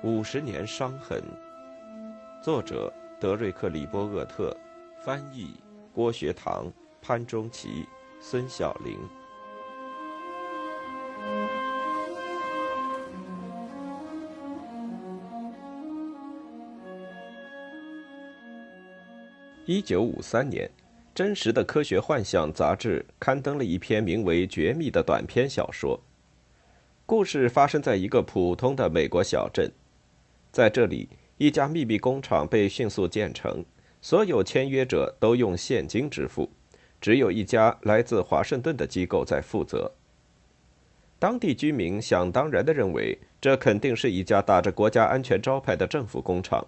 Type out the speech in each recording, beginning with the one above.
50年伤痕，作者德瑞克·里波厄特，翻译郭学堂、潘中奇、孙晓玲。1953年，真实的科学幻想杂志刊登了一篇名为《绝密》的短篇小说。故事发生在一个普通的美国小镇，在这里，一家秘密工厂被迅速建成，所有签约者都用现金支付，只有一家来自华盛顿的机构在负责。当地居民想当然地认为，这肯定是一家打着国家安全招牌的政府工厂。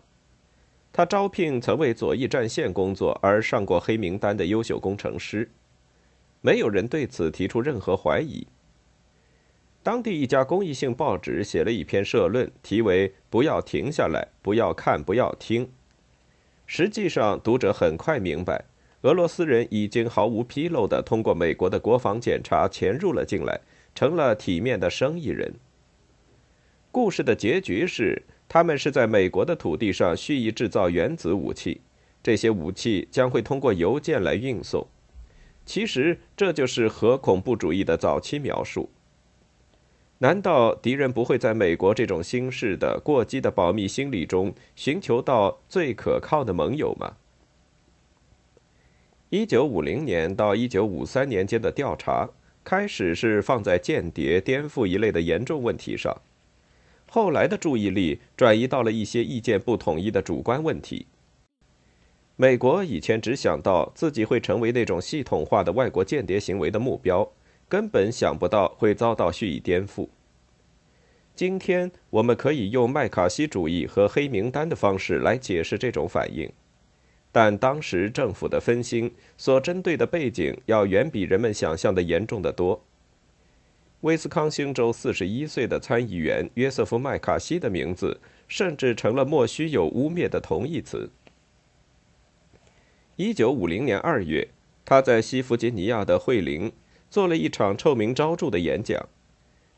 他招聘曾为左翼战线工作而上过黑名单的优秀工程师，没有人对此提出任何怀疑。当地一家公益性报纸写了一篇社论，题为“不要停下来，不要看，不要听”。实际上，读者很快明白，俄罗斯人已经毫无纰漏地通过美国的国防检查潜入了进来，成了体面的生意人。故事的结局是，他们是在美国的土地上蓄意制造原子武器，这些武器将会通过邮件来运送。其实这就是核恐怖主义的早期描述。难道敌人不会在美国这种新式的过激的保密心理中寻求到最可靠的盟友吗？1950年到1953年间的调查，开始是放在间谍、颠覆一类的严重问题上。后来的注意力转移到了一些意见不统一的主观问题。美国以前只想到自己会成为那种系统化的外国间谍行为的目标，根本想不到会遭到蓄意颠覆。今天我们可以用麦卡锡主义和黑名单的方式来解释这种反应，但当时政府的分心所针对的背景要远比人们想象的严重得多。威斯康星州41岁的参议员约瑟夫·麦卡锡的名字甚至成了莫须有污蔑的同义词。1950年2月，他在西弗吉尼亚的惠灵做了一场臭名昭著的演讲。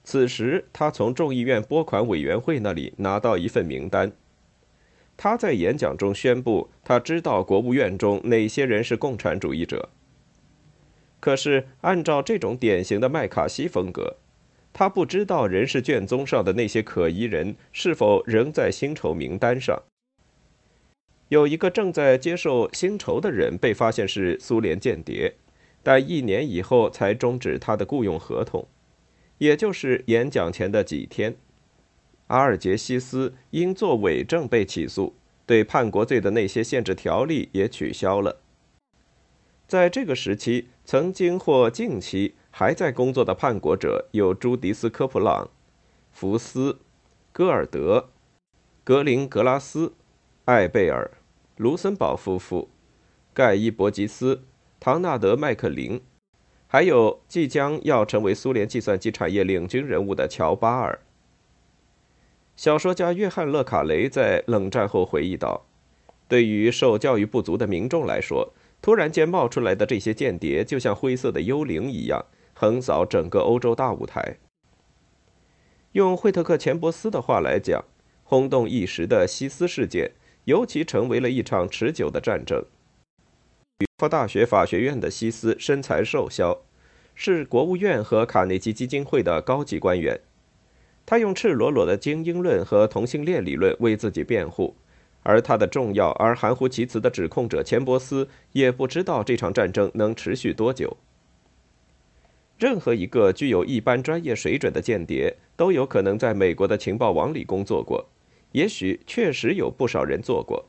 此时，他从众议院拨款委员会那里拿到一份名单。他在演讲中宣布，他知道国务院中哪些人是共产主义者。可是，按照这种典型的麦卡锡风格，他不知道人事卷宗上的那些可疑人是否仍在薪酬名单上。有一个正在接受薪酬的人被发现是苏联间谍，但1年以后才终止他的雇佣合同，也就是演讲前的几天。阿尔杰西斯因作伪证被起诉，对叛国罪的那些限制条例也取消了。在这个时期，曾经或近期还在工作的叛国者有朱迪斯·科普朗、福斯、戈尔德、格林格拉斯、艾贝尔、卢森堡夫妇、盖伊·伯吉斯、唐纳德·麦克林，还有即将要成为苏联计算机产业领军人物的乔巴尔。小说家约翰·勒卡雷在冷战后回忆道，对于受教育不足的民众来说，突然间冒出来的这些间谍就像灰色的幽灵一样，横扫整个欧洲大舞台。用惠特克·钱伯斯的话来讲，轰动一时的西斯事件尤其成为了一场持久的战争。哈佛大学法学院的西斯身材瘦削，是国务院和卡内基基金会的高级官员。他用赤裸裸的精英论和同性恋理论为自己辩护，而他的重要而含糊其辞的指控者钱伯斯也不知道这场战争能持续多久。任何一个具有一般专业水准的间谍都有可能在美国的情报网里工作过，也许确实有不少人做过。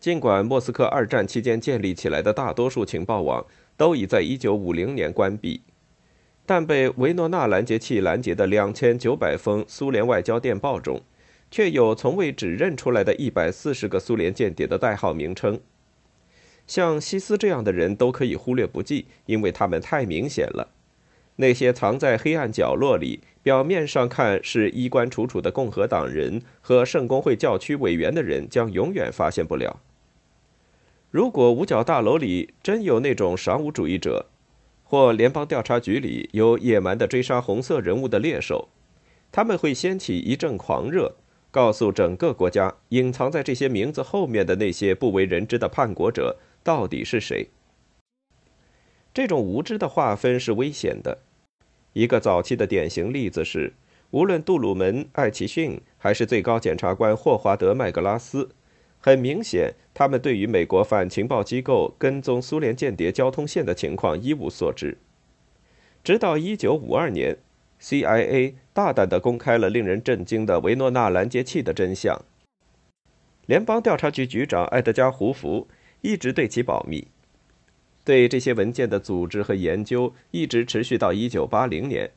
尽管莫斯科二战期间建立起来的大多数情报网都已在1950年关闭，但被维诺纳拦截器拦截的2900封苏联外交电报中，却有从未指认出来的140个苏联间谍的代号名称。像西斯这样的人都可以忽略不计，因为他们太明显了。那些藏在黑暗角落里，表面上看是衣冠楚楚的共和党人和圣公会教区委员的人将永远发现不了。如果五角大楼里真有那种赏武主义者，或联邦调查局里有野蛮的追杀红色人物的猎手，他们会掀起一阵狂热，告诉整个国家隐藏在这些名字后面的那些不为人知的叛国者到底是谁。这种无知的划分是危险的。一个早期的典型例子是，无论杜鲁门、艾奇逊还是最高检察官霍华德·麦格拉斯，很明显他们对于美国反情报机构跟踪苏联间谍交通线的情况一无所知。直到1952年 CIA 大胆地公开了令人震惊的维诺纳拦截器的真相。联邦调查局局长埃德加·胡佛一直对其保密，对这些文件的组织和研究一直持续到1980年，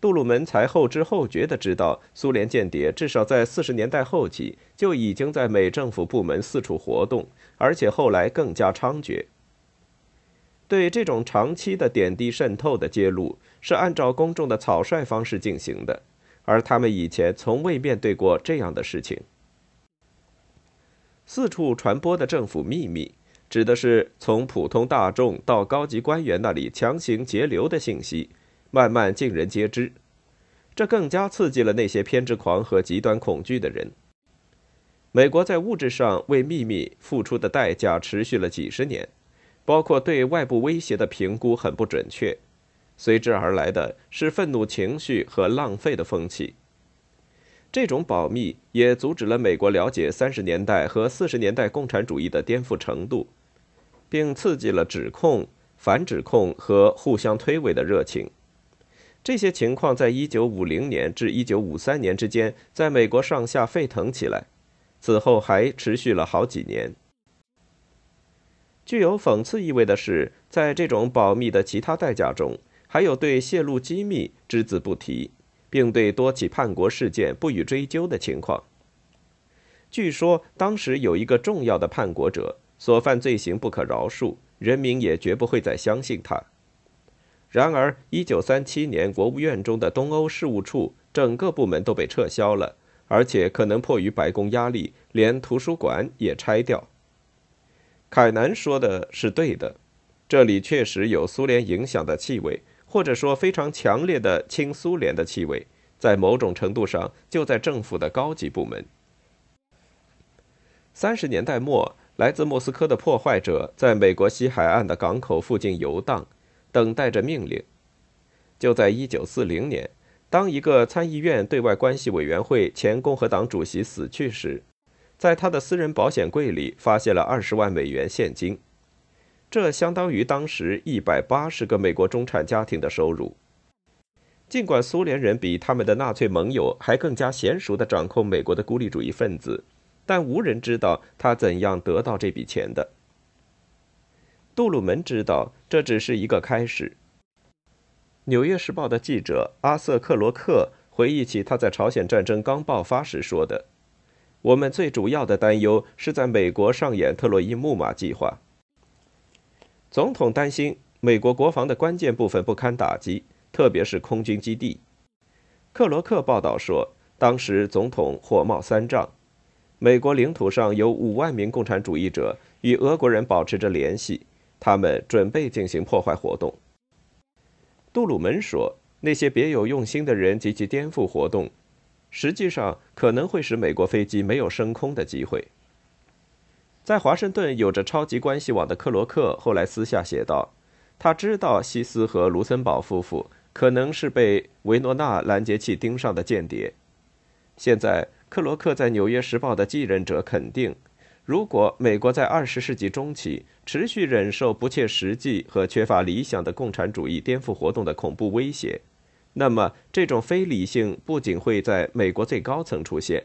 杜鲁门才后知后觉地知道苏联间谍至少在40年代后期就已经在美政府部门四处活动，而且后来更加猖獗。对这种长期的点滴渗透的揭露是按照公众的草率方式进行的，而他们以前从未面对过这样的事情。四处传播的政府秘密指的是从普通大众到高级官员那里强行截流的信息，慢慢尽人皆知。这更加刺激了那些偏执狂和极端恐惧的人。美国在物质上为秘密付出的代价持续了几十年，包括对外部威胁的评估很不准确，随之而来的是愤怒情绪和浪费的风气。这种保密也阻止了美国了解30年代和40年代共产主义的颠覆程度，并刺激了指控、反指控和互相推诿的热情。这些情况在1950年至1953年之间在美国上下沸腾起来，此后还持续了好几年。具有讽刺意味的是，在这种保密的其他代价中，还有对泄露机密只字不提，并对多起叛国事件不予追究的情况。据说当时有一个重要的叛国者，所犯罪行不可饶恕，人民也绝不会再相信他。然而1937年国务院中的东欧事务处整个部门都被撤销了，而且可能迫于白宫压力，连图书馆也拆掉。凯南说的是对的，这里确实有苏联影响的气味，或者说非常强烈的亲苏联的气味，在某种程度上就在政府的高级部门。30年代末，来自莫斯科的破坏者在美国西海岸的港口附近游荡，等待着命令。就在1940年，当一个参议院对外关系委员会前共和党主席死去时，在他的私人保险柜里发现了20万美元现金，这相当于当时180个美国中产家庭的收入。尽管苏联人比他们的纳粹盟友还更加娴熟地掌控美国的孤立主义分子，但无人知道他怎样得到这笔钱的。杜鲁门知道这只是一个开始。纽约时报的记者阿瑟·克罗克回忆起他在朝鲜战争刚爆发时说的，我们最主要的担忧是在美国上演特洛伊木马计划。总统担心美国国防的关键部分不堪打击，特别是空军基地。克罗克报道说，当时总统火冒三丈，美国领土上有5万名共产主义者与俄国人保持着联系，他们准备进行破坏活动。杜鲁门说，那些别有用心的人及其颠覆活动，实际上可能会使美国飞机没有升空的机会。在华盛顿有着超级关系网的克罗克后来私下写道，他知道希斯和卢森堡夫妇可能是被维诺纳拦截器盯上的间谍。现在，克罗克在《纽约时报》的继任者肯定，如果美国在20世纪中期持续忍受不切实际和缺乏理想的共产主义颠覆活动的恐怖威胁，那么这种非理性不仅会在美国最高层出现，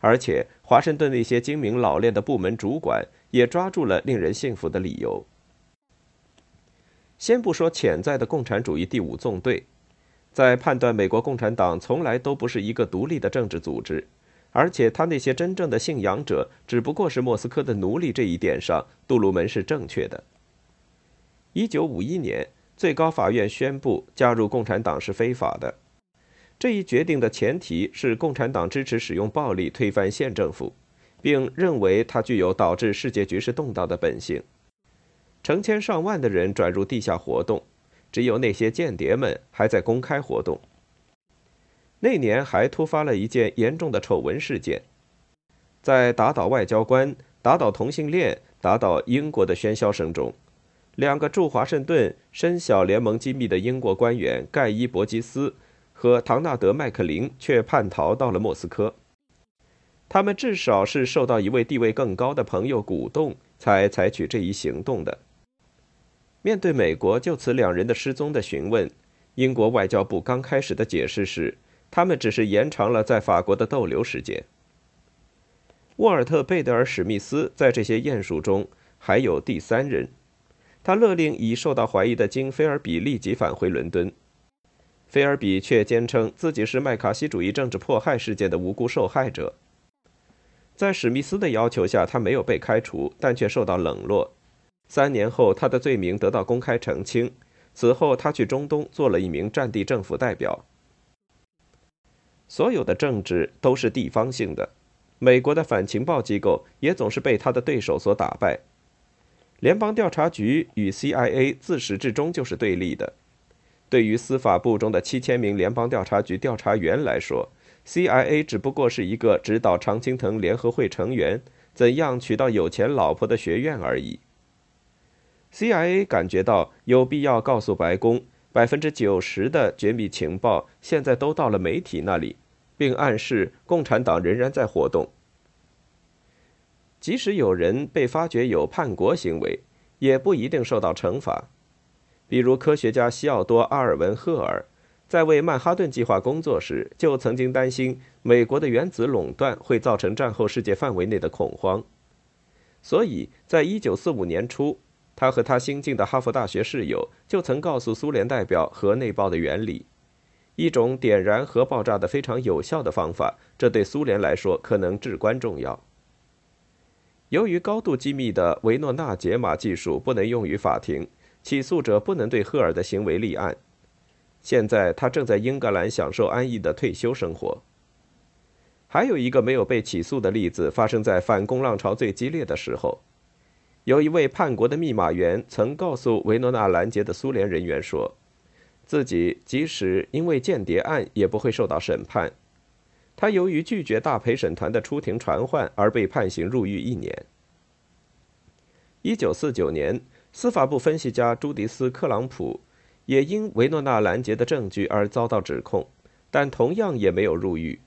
而且华盛顿那些精明老练的部门主管也抓住了令人信服的理由。先不说潜在的共产主义第5纵队，在判断美国共产党从来都不是一个独立的政治组织，而且他那些真正的信仰者只不过是莫斯科的奴隶这一点上，杜鲁门是正确的。1951年，最高法院宣布加入共产党是非法的。这一决定的前提是共产党支持使用暴力推翻县政府，并认为它具有导致世界局势动荡的本性。成千上万的人转入地下活动，只有那些间谍们还在公开活动。那年还突发了一件严重的丑闻事件，在打倒外交官、打倒同性恋、打倒英国的喧嚣声中，两个驻华盛顿深晓联盟机密的英国官员盖伊·伯吉斯和唐纳德·麦克林却叛逃到了莫斯科。他们至少是受到一位地位更高的朋友鼓动，才采取这一行动的。面对美国就此两人的失踪的询问，英国外交部刚开始的解释是，他们只是延长了在法国的逗留时间。沃尔特·贝德尔·史密斯在这些鼹鼠中还有第三人，他勒令已受到怀疑的金·菲尔比立即返回伦敦。菲尔比却坚称自己是麦卡锡主义政治迫害事件的无辜受害者。在史密斯的要求下，他没有被开除，但却受到冷落。3年后，他的罪名得到公开澄清。此后，他去中东做了一名战地政府代表。所有的政治都是地方性的，美国的反情报机构也总是被他的对手所打败。联邦调查局与 CIA 自始至终就是对立的。对于司法部中的7000名联邦调查局调查员来说，CIA 只不过是一个指导常青藤联合会成员怎样娶到有钱老婆的学院而已。CIA 感觉到有必要告诉白宫，90%的绝密情报现在都到了媒体那里，并暗示共产党仍然在活动。即使有人被发觉有叛国行为，也不一定受到惩罚。比如科学家西奥多·阿尔文赫尔在为曼哈顿计划工作时，就曾经担心美国的原子垄断会造成战后世界范围内的恐慌，所以在1945年初，他和他新晋的哈佛大学室友就曾告诉苏联代表核内爆的原理，一种点燃核爆炸的非常有效的方法，这对苏联来说可能至关重要。由于高度机密的维诺纳解码技术不能用于法庭，起诉者不能对赫尔的行为立案。现在他正在英格兰享受安逸的退休生活。还有一个没有被起诉的例子发生在反攻浪潮最激烈的时候，有一位叛国的密码员曾告诉维诺纳拦截的苏联人员说，自己即使因为间谍案也不会受到审判。他由于拒绝大陪审团的出庭传唤而被判刑入狱1年。1949年，司法部分析家朱迪斯·克朗普也因维诺纳拦截的证据而遭到指控，但同样也没有入狱。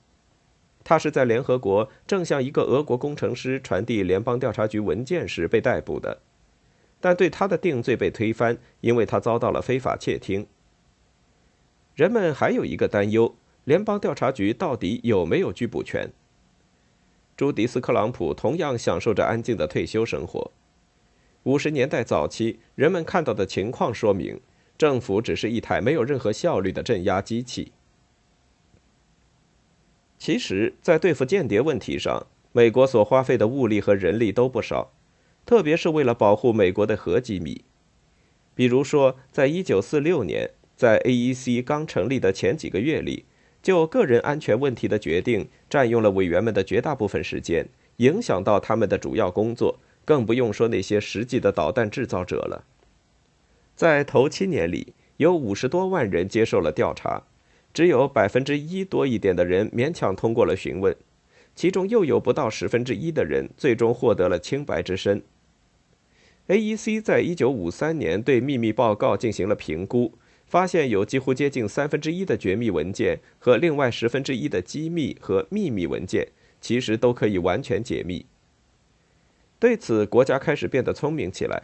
他是在联合国正向一个俄国工程师传递联邦调查局文件时被逮捕的，但对他的定罪被推翻，因为他遭到了非法窃听。人们还有一个担忧，联邦调查局到底有没有拘捕权？朱迪斯·克朗普同样享受着安静的退休生活。50年代早期，人们看到的情况说明，政府只是一台没有任何效率的镇压机器。其实，在对付间谍问题上，美国所花费的物力和人力都不少，特别是为了保护美国的核机密。比如说，在1946年，在 AEC 刚成立的前几个月里，就个人安全问题的决定占用了委员们的绝大部分时间，影响到他们的主要工作，更不用说那些实际的导弹制造者了。在头7年里，有50多万人接受了调查，只有1%多一点的人勉强通过了询问，其中又有不到1/10的人最终获得了清白之身。AEC 在1953年对秘密报告进行了评估，发现有几乎接近1/3的绝密文件和另外1/10的机密和秘密文件，其实都可以完全解密。对此，国家开始变得聪明起来。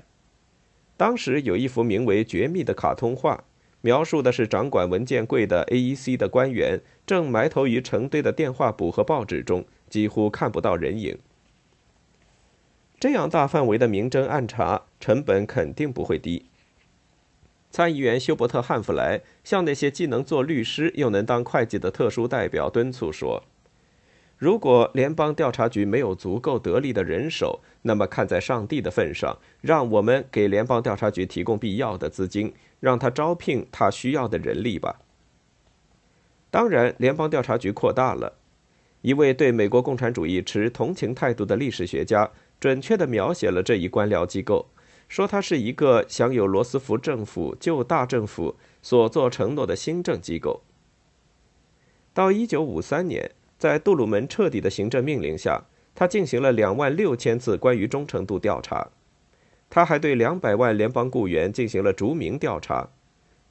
当时有一幅名为《绝密》的卡通画，描述的是掌管文件柜的 AEC 的官员正埋头于成堆的电话簿和报纸中，几乎看不到人影。这样大范围的明争暗查成本肯定不会低。参议员休伯特·汉弗莱向那些既能做律师又能当会计的特殊代表敦促说，如果联邦调查局没有足够得力的人手，那么看在上帝的份上，让我们给联邦调查局提供必要的资金，让他招聘他需要的人力吧。当然，联邦调查局扩大了。一位对美国共产主义持同情态度的历史学家准确地描写了这一官僚机构，说它是一个享有罗斯福政府旧大政府所做承诺的新政机构。到1953年，在杜鲁门彻底的行政命令下，他进行了26000次关于忠诚度调查。他还对200万联邦雇员进行了逐名调查，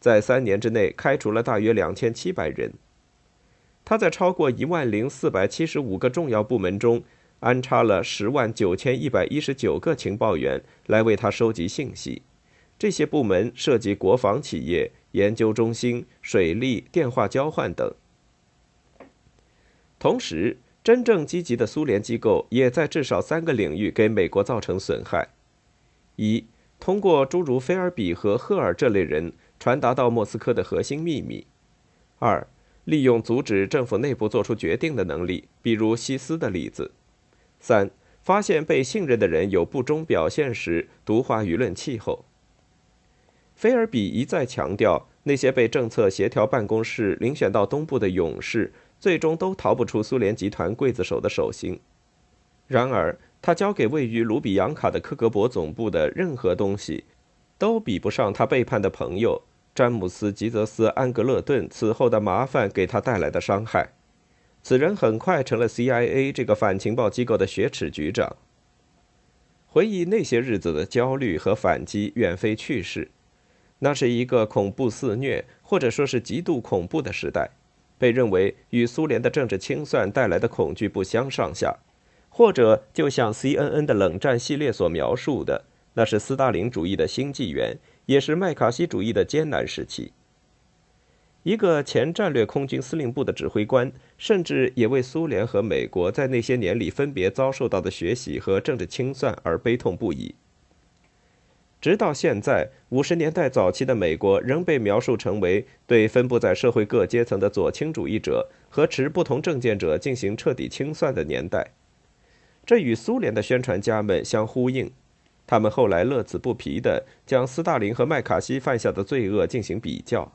在3年之内开除了大约2700人。他在超过10475个重要部门中安插了109119个情报员来为他收集信息。这些部门涉及国防企业、研究中心、水利、电话交换等。同时，真正积极的苏联机构也在至少3个领域给美国造成损害：一、通过诸如菲尔比和赫尔这类人传达到莫斯科的核心秘密；二、利用阻止政府内部做出决定的能力，比如西斯的例子；三、发现被信任的人有不忠表现时，毒化舆论气候。菲尔比一再强调，那些被政策协调办公室遴选到东部的勇士，最终都逃不出苏联集团刽子手的手心。然而，他交给位于卢比扬卡的科格勃总部的任何东西，都比不上他背叛的朋友詹姆斯·吉泽斯·安格勒顿此后的麻烦给他带来的伤害。此人很快成了 CIA 这个反情报机构的雪耻局长。回忆那些日子的焦虑和反击远非去世。那是一个恐怖肆虐，或者说是极度恐怖的时代，被认为与苏联的政治清算带来的恐惧不相上下，或者就像 CNN 的冷战系列所描述的，那是斯大林主义的新纪元，也是麦卡锡主义的艰难时期。一个前战略空军司令部的指挥官，甚至也为苏联和美国在那些年里分别遭受到的学习和政治清算而悲痛不已。直到现在，50年代早期的美国仍被描述成为对分布在社会各阶层的左倾主义者和持不同政见者进行彻底清算的年代。这与苏联的宣传家们相呼应，他们后来乐此不疲地将斯大林和麦卡锡犯下的罪恶进行比较。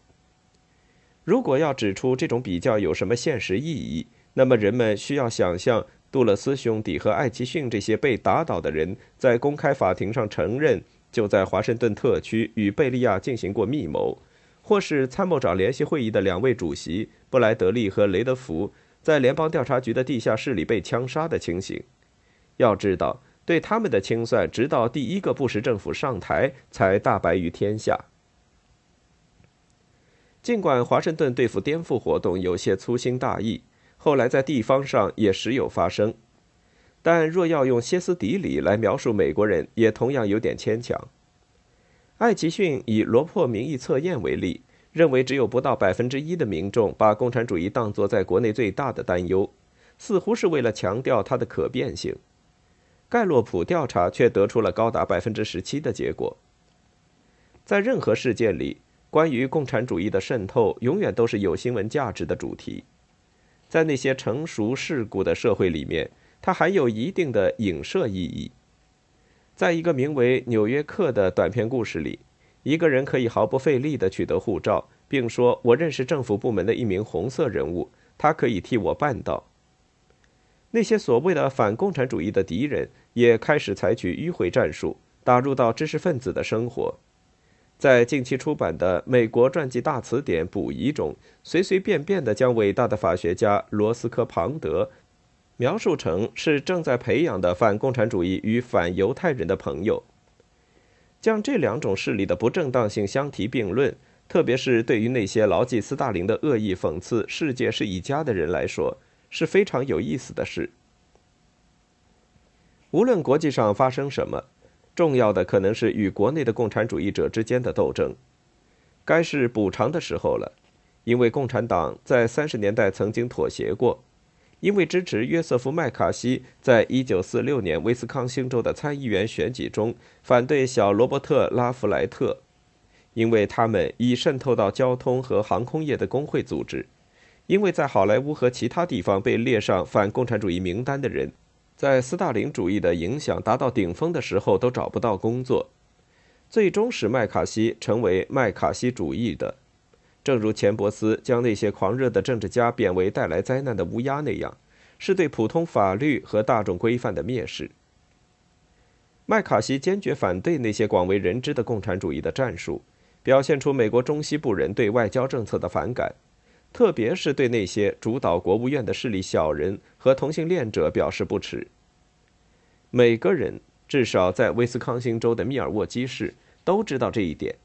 如果要指出这种比较有什么现实意义，那么人们需要想象杜勒斯兄弟和艾奇逊这些被打倒的人在公开法庭上承认就在华盛顿特区与贝利亚进行过密谋，或是参谋长联席会议的2位主席布莱德利和雷德福在联邦调查局的地下室里被枪杀的情形。要知道，对他们的清算直到第1个布什政府上台才大白于天下。尽管华盛顿对付颠覆活动有些粗心大意，后来在地方上也时有发生，但若要用歇斯底里来描述美国人，也同样有点牵强。艾奇逊以罗珀民意测验为例，认为只有不到1%的民众把共产主义当作在国内最大的担忧，似乎是为了强调它的可变性。盖洛普调查却得出了高达17%的结果。在任何事件里，关于共产主义的渗透永远都是有新闻价值的主题。在那些成熟世故的社会里面，它还有一定的影射意义。在一个名为《纽约客》的短篇故事里，一个人可以毫不费力地取得护照，并说：“我认识政府部门的一名红色人物，他可以替我办到。”那些所谓的反共产主义的敌人也开始采取迂回战术，打入到知识分子的生活。在近期出版的《美国传记大词典》补遗中，随随便便地将伟大的法学家罗斯科庞德描述成是正在培养的反共产主义与反犹太人的朋友。将这2种势力的不正当性相提并论，特别是对于那些牢记斯大林的恶意讽刺世界是一家的人来说，是非常有意思的事。无论国际上发生什么，重要的可能是与国内的共产主义者之间的斗争。该是补偿的时候了，因为共产党在30年代曾经妥协过，因为支持约瑟夫·麦卡锡在1946年威斯康星州的参议员选举中反对小罗伯特·拉弗莱特，因为他们已渗透到交通和航空业的工会组织，因为在好莱坞和其他地方被列上反共产主义名单的人，在斯大林主义的影响达到顶峰的时候都找不到工作，最终使麦卡锡成为麦卡锡主义的。正如钱伯斯将那些狂热的政治家贬为带来灾难的乌鸦那样，是对普通法律和大众规范的蔑视。麦卡锡坚决反对那些广为人知的共产主义的战术，表现出美国中西部人对外交政策的反感，特别是对那些主导国务院的势力小人和同性恋者表示不耻。每个人，至少在威斯康星州的密尔沃基市，都知道这一点。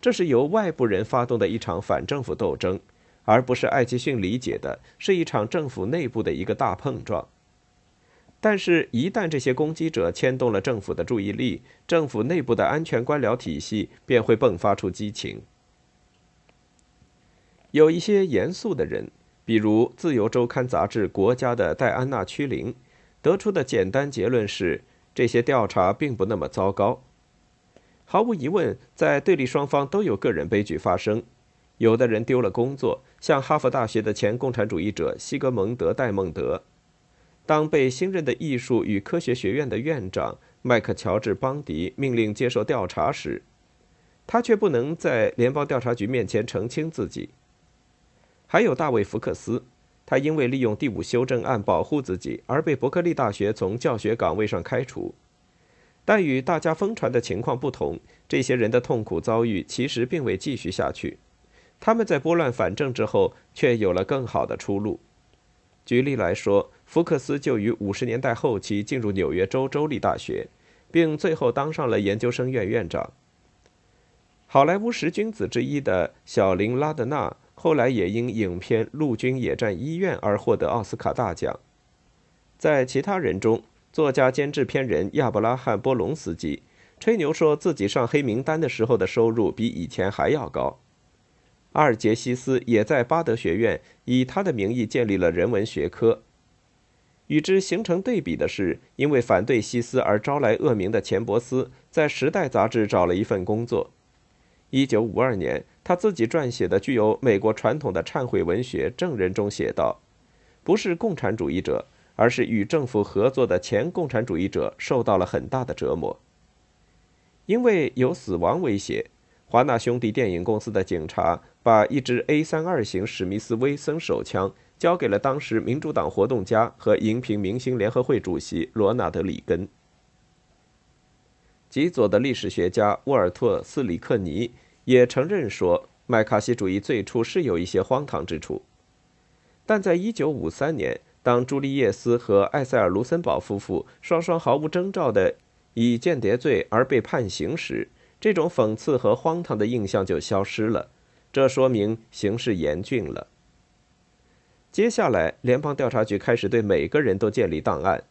这是由外部人发动的一场反政府斗争，而不是艾奇逊理解的是一场政府内部的一个大碰撞。但是，一旦这些攻击者牵动了政府的注意力，政府内部的安全官僚体系便会迸发出激情。有一些严肃的人，比如《自由周刊》杂志国家的戴安娜·屈林，得出的简单结论是，这些调查并不那么糟糕。毫无疑问，在对立双方都有个人悲剧发生，有的人丢了工作，像哈佛大学的前共产主义者西格蒙德·戴蒙德。当被新任的艺术与科学学院的院长麦克乔治·邦迪命令接受调查时，他却不能在联邦调查局面前澄清自己。还有大卫·福克斯，他因为利用第五修正案保护自己而被伯克利大学从教学岗位上开除。但与大家疯传的情况不同，这些人的痛苦遭遇其实并未继续下去。他们在拨乱反正之后，却有了更好的出路。举例来说，福克斯就于50年代后期进入纽约州州立大学，并最后当上了研究生院院长。好莱坞10君子之一的小林·拉德纳后来也因影片《陆军野战医院》而获得奥斯卡大奖。在其他人中，作家兼制片人亚伯拉罕·波隆斯基吹牛说自己上黑名单的时候的收入比以前还要高。阿尔杰西斯也在巴德学院以他的名义建立了人文学科。与之形成对比的是，因为反对西斯而招来恶名的钱伯斯在《时代》杂志找了一份工作。1952年，他自己撰写的具有美国传统的忏悔文学《证人》中写道：“不是共产主义者，而是与政府合作的前共产主义者受到了很大的折磨。”因为有死亡威胁，华纳兄弟电影公司的警察把一支 A32 型史密斯威森手枪交给了当时民主党活动家和荧屏明星联合会主席罗纳德·里根。极左的历史学家沃尔特·斯里克尼也承认说，麦卡锡主义最初是有一些荒唐之处。但在1953年，当朱利叶斯和艾塞尔·卢森堡夫妇双双毫无征兆地以间谍罪而被判刑时，这种讽刺和荒唐的印象就消失了，这说明形势严峻了。接下来，联邦调查局开始对每个人都建立档案，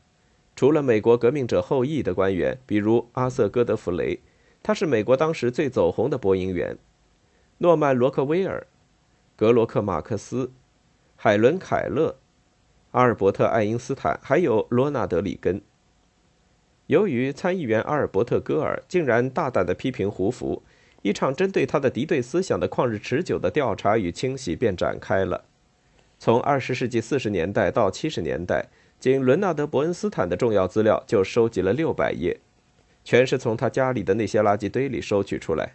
除了美国革命者后裔的官员，比如阿瑟·戈德弗雷，他是美国当时最走红的播音员，诺曼·罗克威尔、格罗克·马克思、海伦·凯勒、阿尔伯特·爱因斯坦，还有罗纳德·里根。由于参议员阿尔伯特·戈尔竟然大胆地批评胡佛，一场针对他的敌对思想的旷日持久的调查与清洗便展开了。从20世纪40年代到70年代，仅伦纳德·伯恩斯坦的重要资料就收集了600页，全是从他家里的那些垃圾堆里收取出来。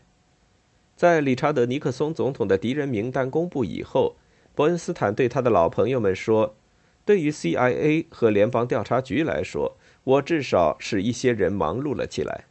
在理查德·尼克松总统的敌人名单公布以后，伯恩斯坦对他的老朋友们说：“对于 CIA 和联邦调查局来说，我至少使一些人忙碌了起来。”